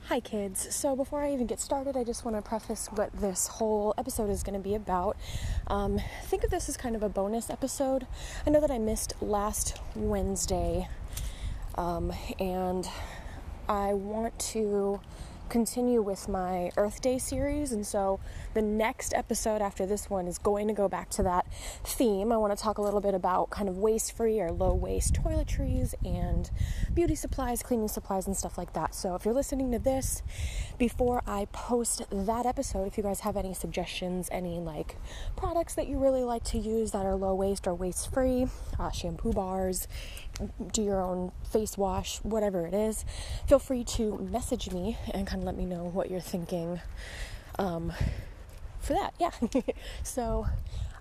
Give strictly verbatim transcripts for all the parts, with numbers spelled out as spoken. Hi kids, so before I even get started, I just want to preface what this whole episode is going to be about. Um, think of this as kind of a bonus episode. I know that I missed last Wednesday, um, and I want to continue with my Earth Day series, and so the next episode after this one is going to go back to that theme. I want to talk a little bit about kind of waste-free or low-waste toiletries and beauty supplies, cleaning supplies, and stuff like that. So if you're listening to this before I post that episode, if you guys have any suggestions, any like products that you really like to use that are low-waste or waste-free, uh, shampoo bars, do your own face wash, whatever it is, feel free to message me and kind of let me know what you're thinking um, for that. Yeah. so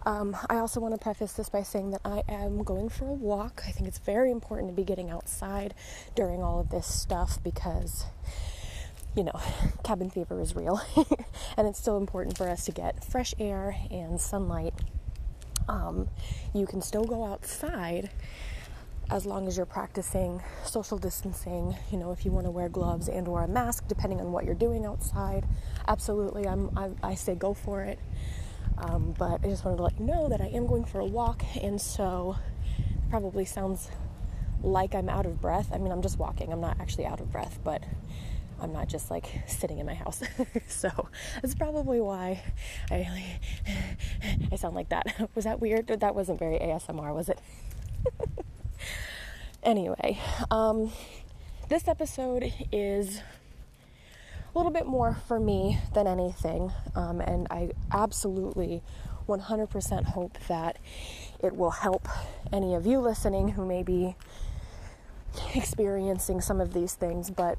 um, I also want to preface this by saying that I am going for a walk. I think it's very important to be getting outside during all of this stuff because, you know, cabin fever is real and it's still important for us to get fresh air and sunlight. Um, you can still go outside as long as you're practicing social distancing. You know, if you want to wear gloves and or a mask, depending on what you're doing outside, absolutely, I'm, I, I say go for it. Um, but I just wanted to let you know that I am going for a walk, and so it probably sounds like I'm out of breath. I mean, I'm just walking. I'm not actually out of breath, but I'm not just like sitting in my house. So that's probably why I, really I sound like that. Was that weird? That wasn't very A S M R, was it? Anyway, um, this episode is a little bit more for me than anything, um, and I absolutely one hundred percent hope that it will help any of you listening who may be experiencing some of these things, but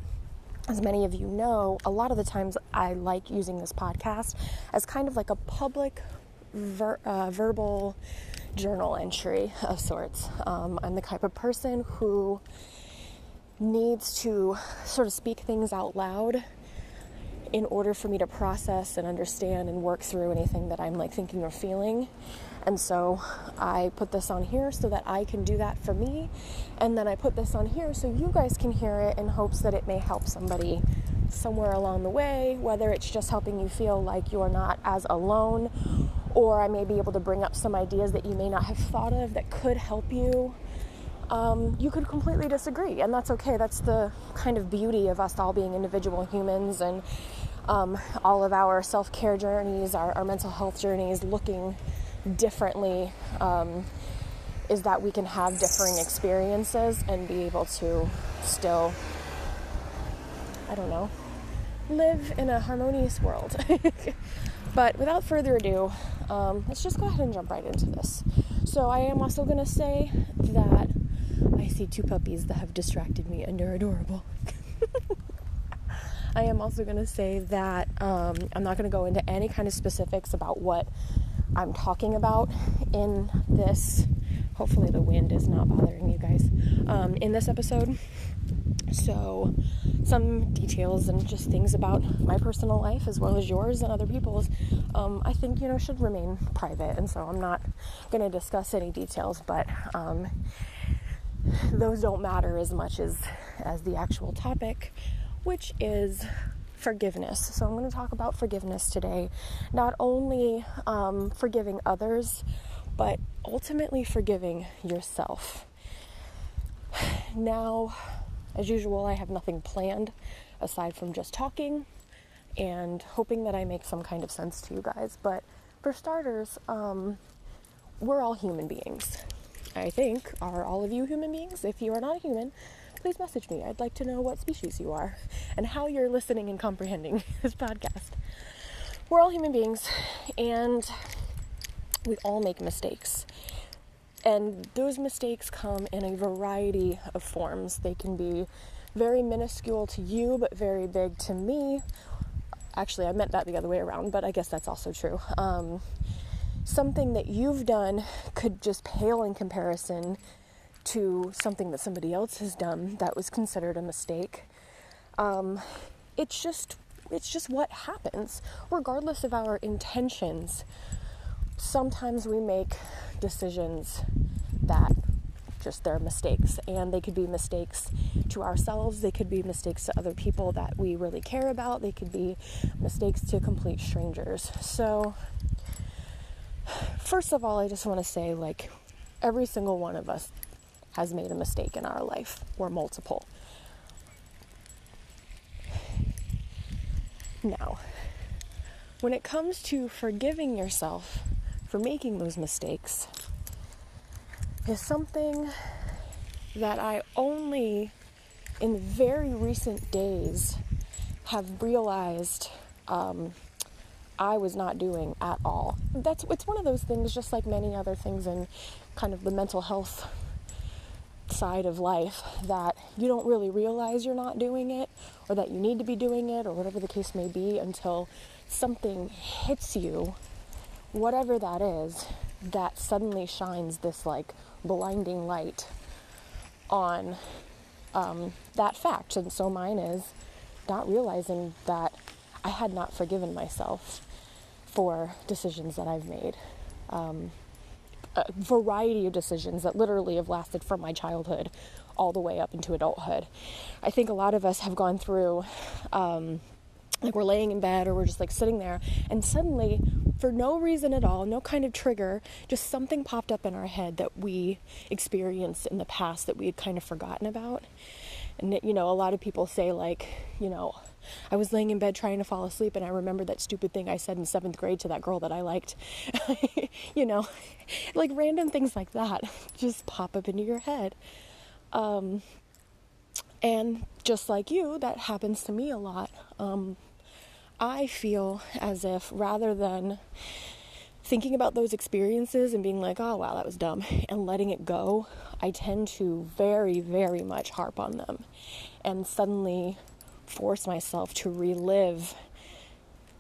as many of you know, a lot of the times I like using this podcast as kind of like a public ver- uh, verbal journal entry of sorts. Um, I'm the type of person who needs to sort of speak things out loud in order for me to process and understand and work through anything that I'm like thinking or feeling. And so I put this on here so that I can do that for me. And then I put this on here so you guys can hear it in hopes that it may help somebody somewhere along the way, whether it's just helping you feel like you're not as alone, or I may be able to bring up some ideas that you may not have thought of that could help you. Um, you could completely disagree, and that's okay. That's the kind of beauty of us all being individual humans, and um, all of our self-care journeys, our, our mental health journeys looking differently, um, is that we can have differing experiences and be able to still, I don't know, live in a harmonious world. But without further ado, um, let's just go ahead and jump right into this. So I am also going to say that I see two puppies that have distracted me and they're adorable. I am also going to say that um, I'm not going to go into any kind of specifics about what I'm talking about in this. Hopefully the wind is not bothering you guys um, in this episode. So some details and just things about my personal life as well as yours and other people's, um, I think, you know, should remain private. And so I'm not going to discuss any details, but um, those don't matter as much as, as the actual topic, which is forgiveness. So I'm going to talk about forgiveness today, not only um, forgiving others, but ultimately forgiving yourself. Now, as usual, I have nothing planned aside from just talking and hoping that I make some kind of sense to you guys. But for starters, um, we're all human beings. I think, are all of you human beings? If you are not a human, please message me. I'd like to know what species you are and how you're listening and comprehending this podcast. We're all human beings, and we all make mistakes. And those mistakes come in a variety of forms. They can be very minuscule to you, but very big to me. Actually, I meant that the other way around, but I guess that's also true. Um, something that you've done could just pale in comparison to something that somebody else has done that was considered a mistake. Um, it's just, it's just what happens, regardless of our intentions. sometimes we make decisions that just they're mistakes, and they could be mistakes to ourselves, they could be mistakes to other people that we really care about, they could be mistakes to complete strangers. So first of all, I just want to say, like, every single one of us has made a mistake in our life, or multiple. Now, when it comes to forgiving yourself for making those mistakes, is something that I only in very recent days have realized um, I was not doing at all. That's it's one of those things, just like many other things in kind of the mental health side of life, that you don't really realize you're not doing it, or that you need to be doing it, or whatever the case may be, until something hits you, whatever that is, that suddenly shines this like blinding light on um, that fact. And so mine is not realizing that I had not forgiven myself for decisions that I've made. Um, a variety of decisions that literally have lasted from my childhood all the way up into adulthood. I think a lot of us have gone through, um, like, we're laying in bed, or we're just like sitting there, and suddenly, for no reason at all, no kind of trigger, just something popped up in our head that we experienced in the past that we had kind of forgotten about. And, you know, a lot of people say, like, you know, I was laying in bed trying to fall asleep, and I remembered that stupid thing I said in seventh grade to that girl that I liked. You know, like random things like that just pop up into your head. Um, and just like you, that happens to me a lot. Um, I feel as if, rather than thinking about those experiences and being like, oh wow, that was dumb, and letting it go, I tend to very, very much harp on them, and suddenly force myself to relive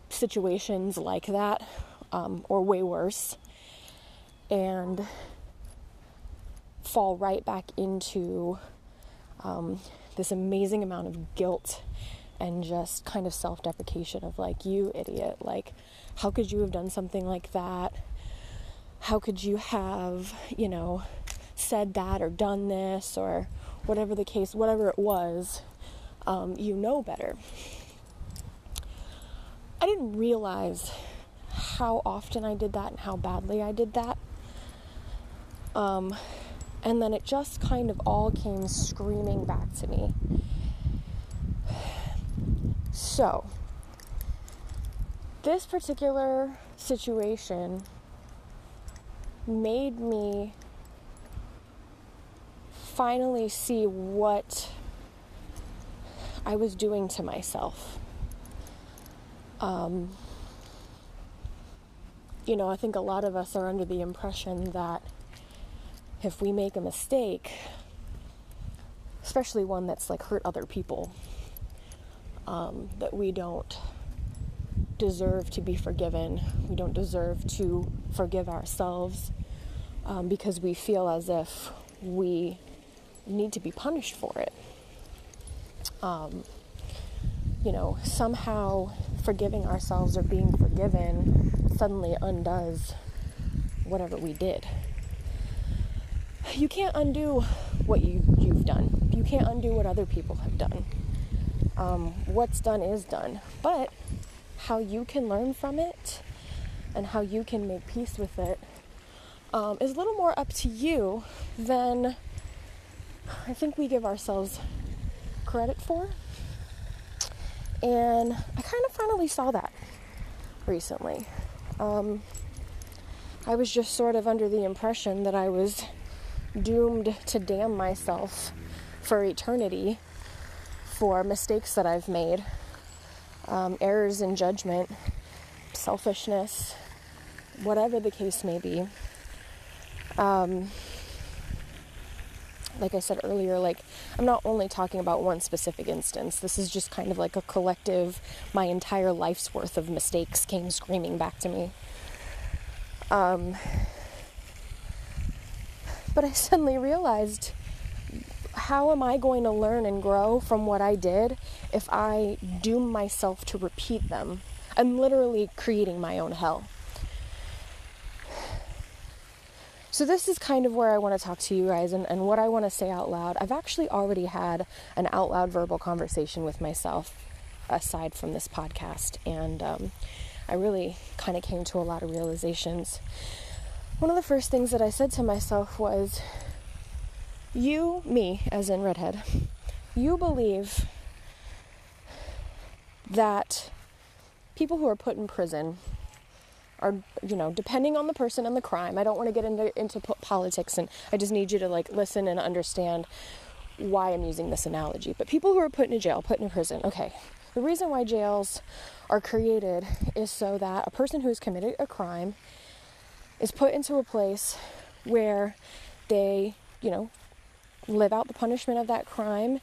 situations like that, um, or way worse, and fall right back into um, this amazing amount of guilt and just kind of self-deprecation of, like, you idiot, like, how could you have done something like that? How could you have, you know, said that or done this or whatever the case, whatever it was, um, you know better. I didn't realize how often I did that and how badly I did that. Um, and then it just kind of all came screaming back to me. So, this particular situation made me finally see what I was doing to myself. Um, you know, I think a lot of us are under the impression that if we make a mistake, especially one that's like hurt other people, Um, that we don't deserve to be forgiven. We don't deserve to forgive ourselves um, because we feel as if we need to be punished for it. Um, you know, somehow forgiving ourselves or being forgiven suddenly undoes whatever we did. You can't undo what you, you've done. You can't undo what other people have done. Um, what's done is done, but how you can learn from it and how you can make peace with it um, is a little more up to you than I think we give ourselves credit for. And I kind of finally saw that recently. Um, I was just sort of under the impression that I was doomed to damn myself for eternity for mistakes that I've made, um, errors in judgment, selfishness, whatever the case may be. Um, like I said earlier, like, I'm not only talking about one specific instance. This is just kind of like a collective, my entire life's worth of mistakes came screaming back to me. Um, but I suddenly realized, how am I going to learn and grow from what I did if I doom myself to repeat them? I'm literally creating my own hell. So this is kind of where I want to talk to you guys and, and what I want to say out loud. I've actually already had an out loud verbal conversation with myself aside from this podcast. And um, I really kind of came to a lot of realizations. One of the first things that I said to myself was, you, me, as in redhead, you believe that people who are put in prison are, you know, depending on the person and the crime. I don't want to get into, into politics, and I just need you to, like, listen and understand why I'm using this analogy. But people who are put in a jail, put in a prison, okay, the reason why jails are created is so that a person who has committed a crime is put into a place where they, you know, live out the punishment of that crime.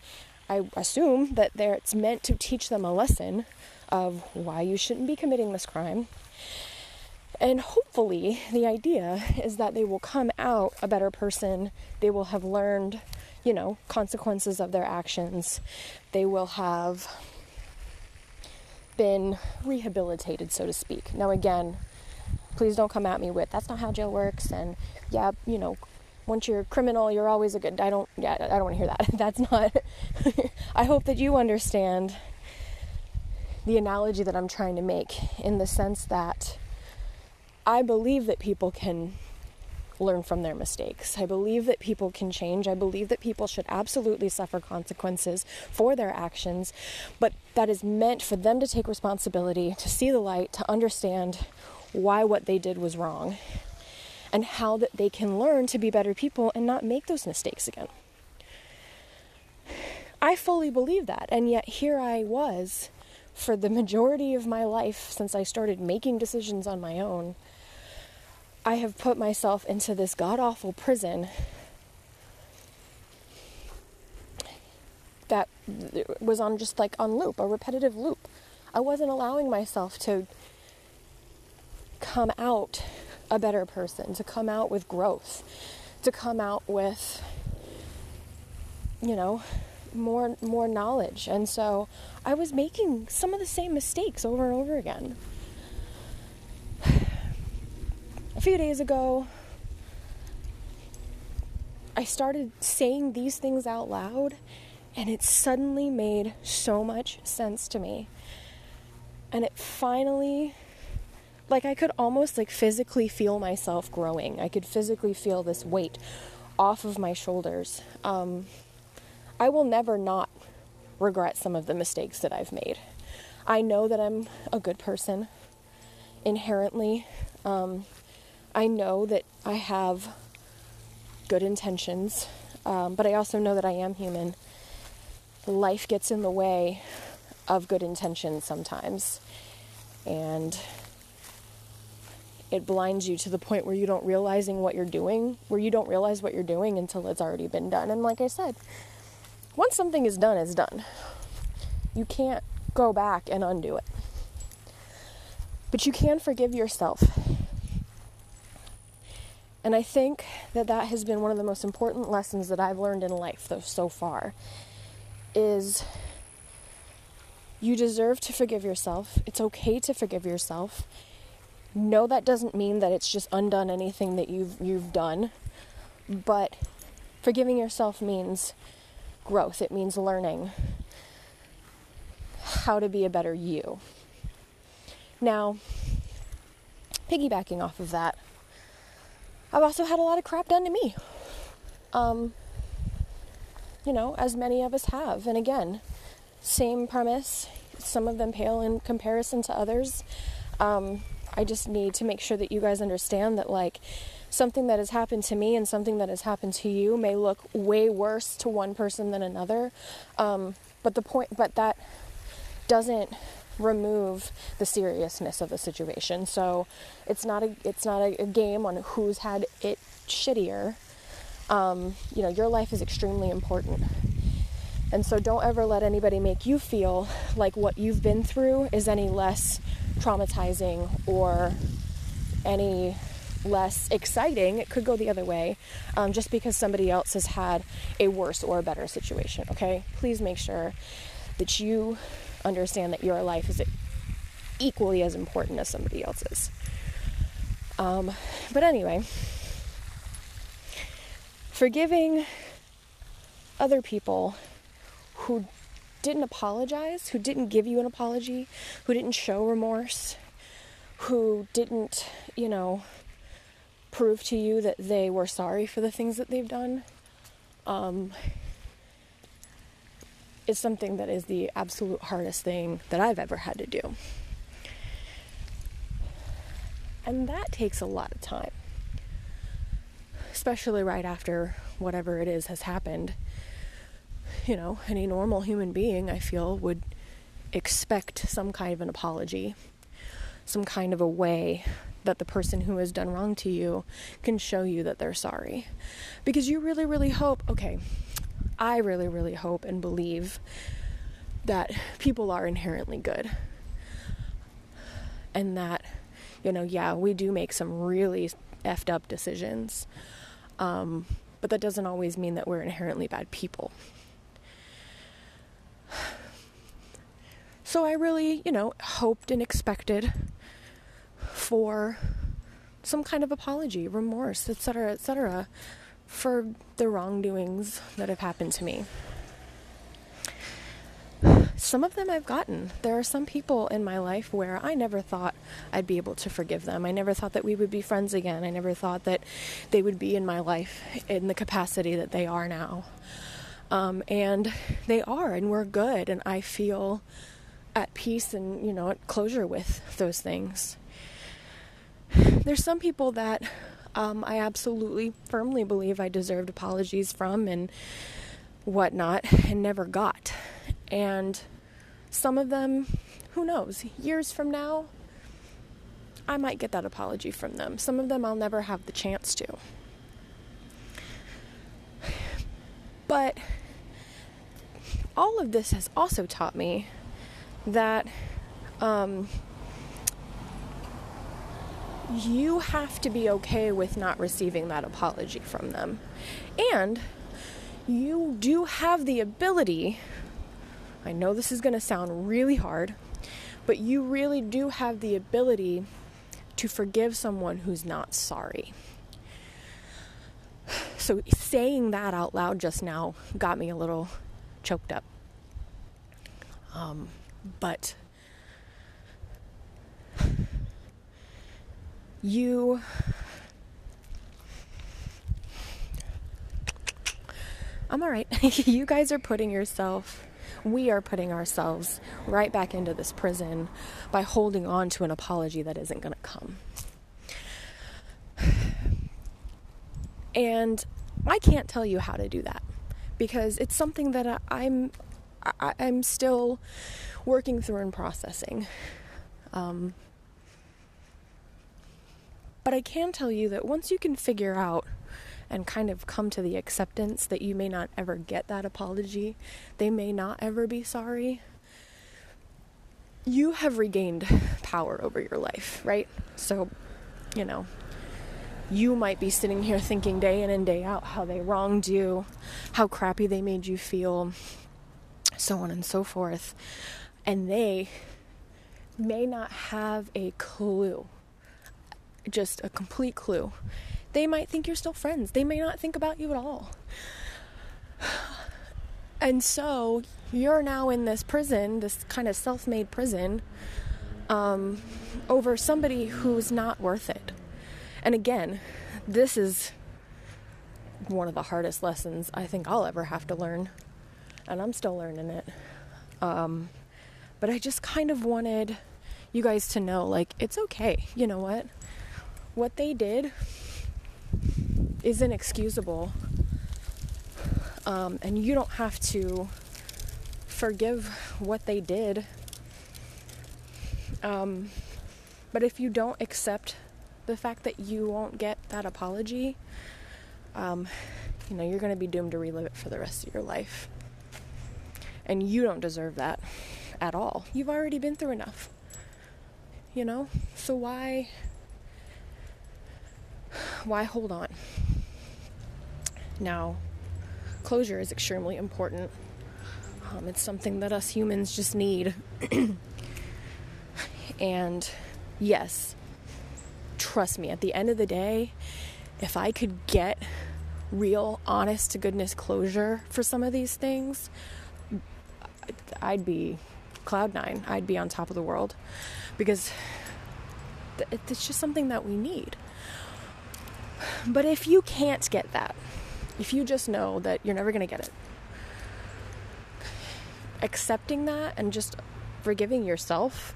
I assume that there, it's meant to teach them a lesson of why you shouldn't be committing this crime. And hopefully the idea is that they will come out a better person. They will have learned, you know, consequences of their actions. They will have been rehabilitated, so to speak. Now, again, please don't come at me with, that's not how jail works. And yeah, you know, once you're a criminal, you're always a good, I don't, yeah, I don't want to hear that. That's not, I hope that you understand the analogy that I'm trying to make, in the sense that I believe that people can learn from their mistakes. I believe that people can change. I believe that people should absolutely suffer consequences for their actions, but that is meant for them to take responsibility, to see the light, to understand why what they did was wrong, and how that they can learn to be better people and not make those mistakes again. I fully believe that, and yet here I was for the majority of my life since I started making decisions on my own. I have put myself into this god-awful prison that was on just like on loop, a repetitive loop. I wasn't allowing myself to come out a better person, to come out with growth, to come out with, you know, more more knowledge. And so I was making some of the same mistakes over and over again. A few days ago, I started saying these things out loud, and it suddenly made so much sense to me. And it finally, like, I could almost like physically feel myself growing. I could physically feel this weight off of my shoulders. Um, I will never not regret some of the mistakes that I've made. I know that I'm a good person inherently. Um, I know that I have good intentions, um, but I also know that I am human. Life gets in the way of good intentions sometimes, and it blinds you to the point where you don't realizing what you're doing, where you don't realize what you're doing until it's already been done. And like I said, once something is done, it's done. You can't go back and undo it. But you can forgive yourself. And I think that that has been one of the most important lessons that I've learned in life, though, so far, is you deserve to forgive yourself. It's okay to forgive yourself. No, that doesn't mean that it's just undone anything that you've you've done, but forgiving yourself means growth. It means learning how to be a better you. Now, piggybacking off of that, I've also had a lot of crap done to me. Um, you know, as many of us have. And again, same premise. Some of them pale in comparison to others. Um, I just need to make sure that you guys understand that, like, something that has happened to me and something that has happened to you may look way worse to one person than another. Um, but the point, but that doesn't remove the seriousness of the situation. So it's not a it's not a, a game on who's had it shittier. Um, you know, your life is extremely important. And so don't ever let anybody make you feel like what you've been through is any less traumatizing or any less exciting. It could go the other way, um, just because somebody else has had a worse or a better situation, okay? Please make sure that you understand that your life is equally as important as somebody else's. Um, but anyway, forgiving other people who didn't apologize, who didn't give you an apology, who didn't show remorse, who didn't, you know, prove to you that they were sorry for the things that they've done, um, is something that is the absolute hardest thing that I've ever had to do. And that takes a lot of time, especially right after whatever it is has happened. You know, any normal human being, I feel, would expect some kind of an apology, some kind of a way that the person who has done wrong to you can show you that they're sorry. Because you really, really hope, okay, I really, really hope and believe that people are inherently good. And that, you know, yeah, we do make some really effed up decisions. Um, but that doesn't always mean that we're inherently bad people. So I really, you know, hoped and expected for some kind of apology, remorse, et cetera, et cetera, for the wrongdoings that have happened to me. Some of them I've gotten. There are some people in my life where I never thought I'd be able to forgive them. I never thought that we would be friends again. I never thought that they would be in my life in the capacity that they are now. Um, and they are, and we're good, and I feel at peace and, you know, at closure with those things. There's some people that um, I absolutely firmly believe I deserved apologies from and whatnot, and never got. And some of them, who knows, years from now, I might get that apology from them. Some of them I'll never have the chance to. But all of this has also taught me that um, you have to be okay with not receiving that apology from them. And you do have the ability, I know this is going to sound really hard, but you really do have the ability to forgive someone who's not sorry. So saying that out loud just now got me a little choked up. Um, but you, I'm all right. You guys are putting yourself... We are putting ourselves right back into this prison by holding on to an apology that isn't going to come. And I can't tell you how to do that, because it's something that I, I'm I, I'm still working through and processing. Um, but I can tell you that once you can figure out and kind of come to the acceptance that you may not ever get that apology, they may not ever be sorry, you have regained power over your life, right? So, you know, you might be sitting here thinking day in and day out how they wronged you, how crappy they made you feel, so on and so forth. And they may not have a clue, just a complete clue. They might think you're still friends. They may not think about you at all. And so you're now in this prison, this kind of self-made prison, um, over somebody who's not worth it. And again, this is one of the hardest lessons I think I'll ever have to learn. And I'm still learning it. Um, but I just kind of wanted you guys to know, like, it's okay. You know what? What they did is inexcusable, um, and you don't have to forgive what they did, um, but if you don't accept the fact that you won't get that apology, um, you know, you're going to be doomed to relive it for the rest of your life, and you don't deserve that at all. You've already been through enough, you know, so why why hold on? Now, closure is extremely important. Um, it's something that us humans just need. And yes, trust me, at the end of the day, if I could get real, honest to goodness closure for some of these things, I'd be cloud nine. I'd be on top of the world, because th- it's just something that we need. But if you can't get that, if you just know that you're never going to get it, accepting that and just forgiving yourself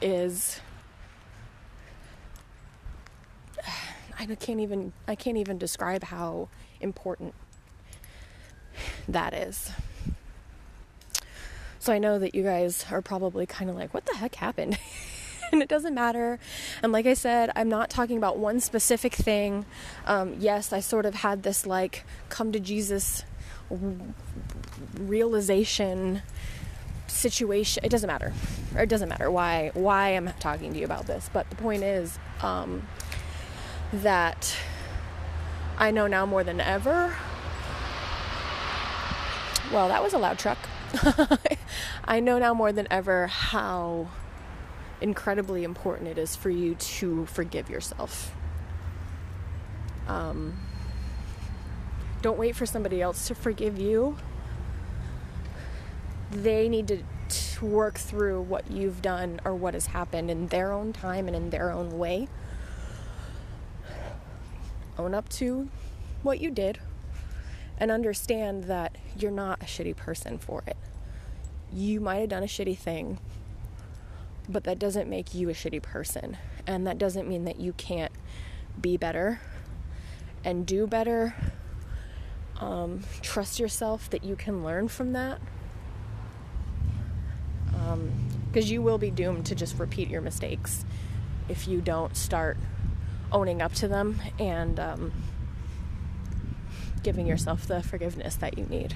is, I can't even, I can't even describe how important that is. So I know that you guys are probably kind of like, what the heck happened? And it doesn't matter. And like I said, I'm not talking about one specific thing. Um, yes, I sort of had this like come to Jesus realization situation. It doesn't matter. Or it doesn't matter why, why I'm talking to you about this. But the point is, um, that I know now more than ever. Well, that was a loud truck. I know now more than ever how incredibly important it is for you to forgive yourself. Um, don't wait for somebody else to forgive you. They need to t- work through what you've done or what has happened in their own time and in their own way. Own up to what you did and understand that you're not a shitty person for it. You might have done a shitty thing, but that doesn't make you a shitty person. And that doesn't mean that you can't be better and do better. Um, trust yourself that you can learn from that. Um, because you will be doomed to just repeat your mistakes if you don't start owning up to them and um, giving yourself the forgiveness that you need.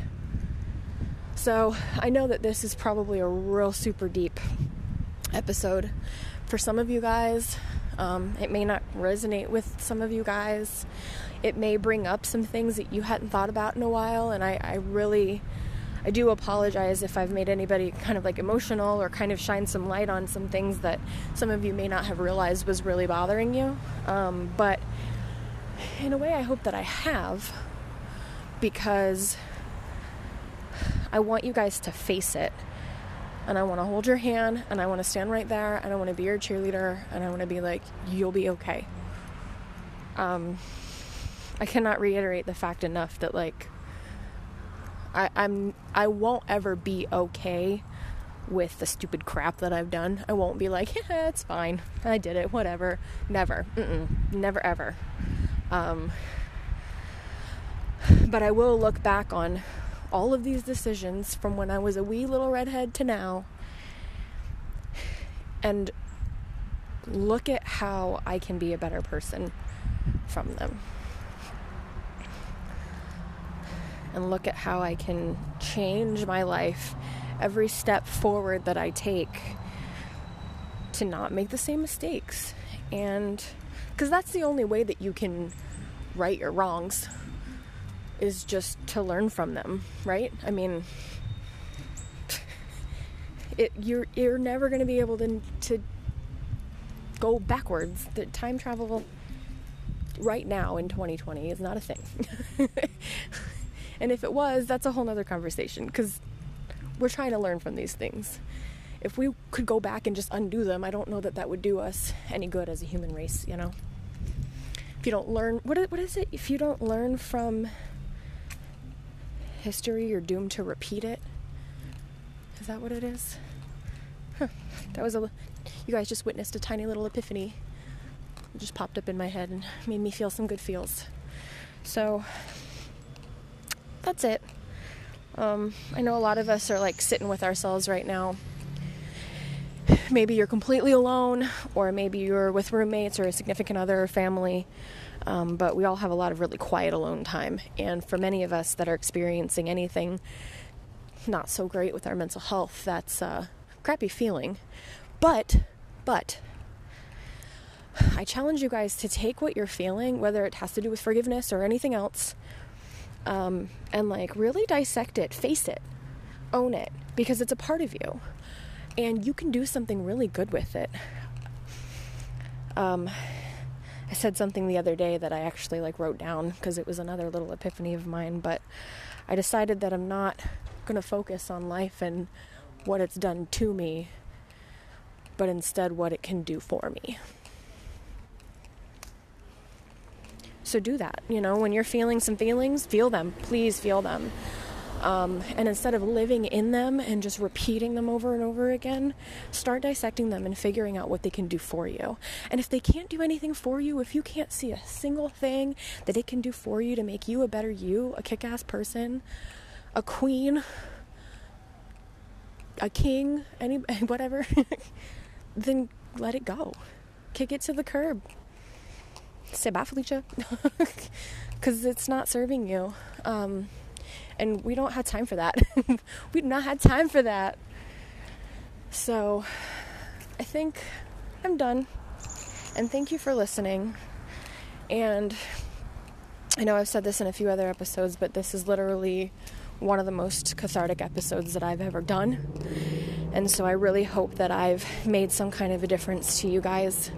So I know that this is probably a real super deep episode for some of you guys. Um, it may not resonate with some of you guys. It may bring up some things that you hadn't thought about in a while, and I, I really I do apologize if I've made anybody kind of like emotional or kind of shine some light on some things that some of you may not have realized was really bothering you. Um, but in a way I hope that I have, because I want you guys to face it. And I want to hold your hand, and I want to stand right there, and I want to be your cheerleader, and I want to be like, you'll be okay. Um, I cannot reiterate the fact enough that like, I, I'm, I won't ever be okay with the stupid crap that I've done. I won't be like, yeah, it's fine. I did it. Whatever. Never. Mm-mm. Never ever. Um, but I will look back on all of these decisions from when I was a wee little redhead to now and look at how I can be a better person from them, and look at how I can change my life every step forward that I take to not make the same mistakes. And because that's the only way that you can right your wrongs, is just to learn from them, right? I mean, it, you're you're never going to be able to to go backwards. The time travel right now in twenty twenty is not a thing. And if it was, that's a whole nother conversation, because we're trying to learn from these things. If we could go back and just undo them, I don't know that that would do us any good as a human race, you know? If you don't learn, what what is it? If you don't learn from history, you're doomed to repeat it. Is that what it is? Huh. That was a, you guys just witnessed a tiny little epiphany. It just popped up in my head and made me feel some good feels. So that's it. Um, I know a lot of us are like sitting with ourselves right now. Maybe you're completely alone, or maybe you're with roommates or a significant other or family. Um, but we all have a lot of really quiet alone time. And for many of us that are experiencing anything not so great with our mental health, that's a crappy feeling. But, but, I challenge you guys to take what you're feeling, whether it has to do with forgiveness or anything else, um, and like really dissect it, face it, own it, because it's a part of you. And you can do something really good with it. Um, I said something the other day that I actually like wrote down because it was another little epiphany of mine, but I decided that I'm not going to focus on life and what it's done to me, but instead what it can do for me. So do that, you know, when you're feeling some feelings, feel them, please feel them. Um, and instead of living in them and just repeating them over and over again, start dissecting them and figuring out what they can do for you. And if they can't do anything for you, if you can't see a single thing that it can do for you to make you a better you, a kick-ass person, a queen, a king, any whatever, then let it go. Kick it to the curb. Say bye, Felicia. Because it's not serving you. Um... And we don't have time for that. We've not had time for that. So I think I'm done. And thank you for listening. And I know I've said this in a few other episodes, but this is literally one of the most cathartic episodes that I've ever done. And so I really hope that I've made some kind of a difference to you guys.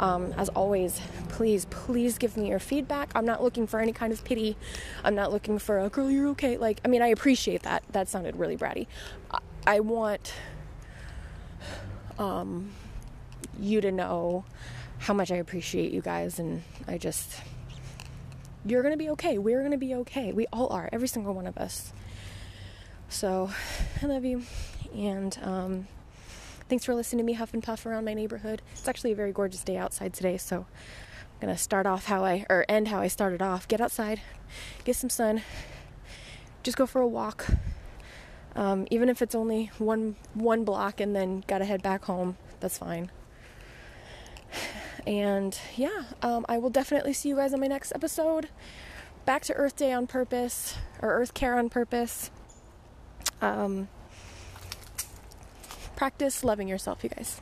Um, as always, please, please give me your feedback. I'm not looking for any kind of pity. I'm not looking for a girl, you're okay. Like, I mean, I appreciate that. That sounded really bratty. I, I want um, you to know how much I appreciate you guys. And I just, you're going to be okay. We're going to be okay. We all are, every single one of us. So I love you. And, um, thanks for listening to me huff and puff around my neighborhood. It's actually a very gorgeous day outside today, so I'm going to start off how I, or end how I started off. Get outside, get some sun, just go for a walk. Um, even if it's only one, one block and then got to head back home, that's fine. And yeah, um, I will definitely see you guys on my next episode. Back to Earth Day on purpose, or Earth Care on purpose. Um... Practice loving yourself, you guys.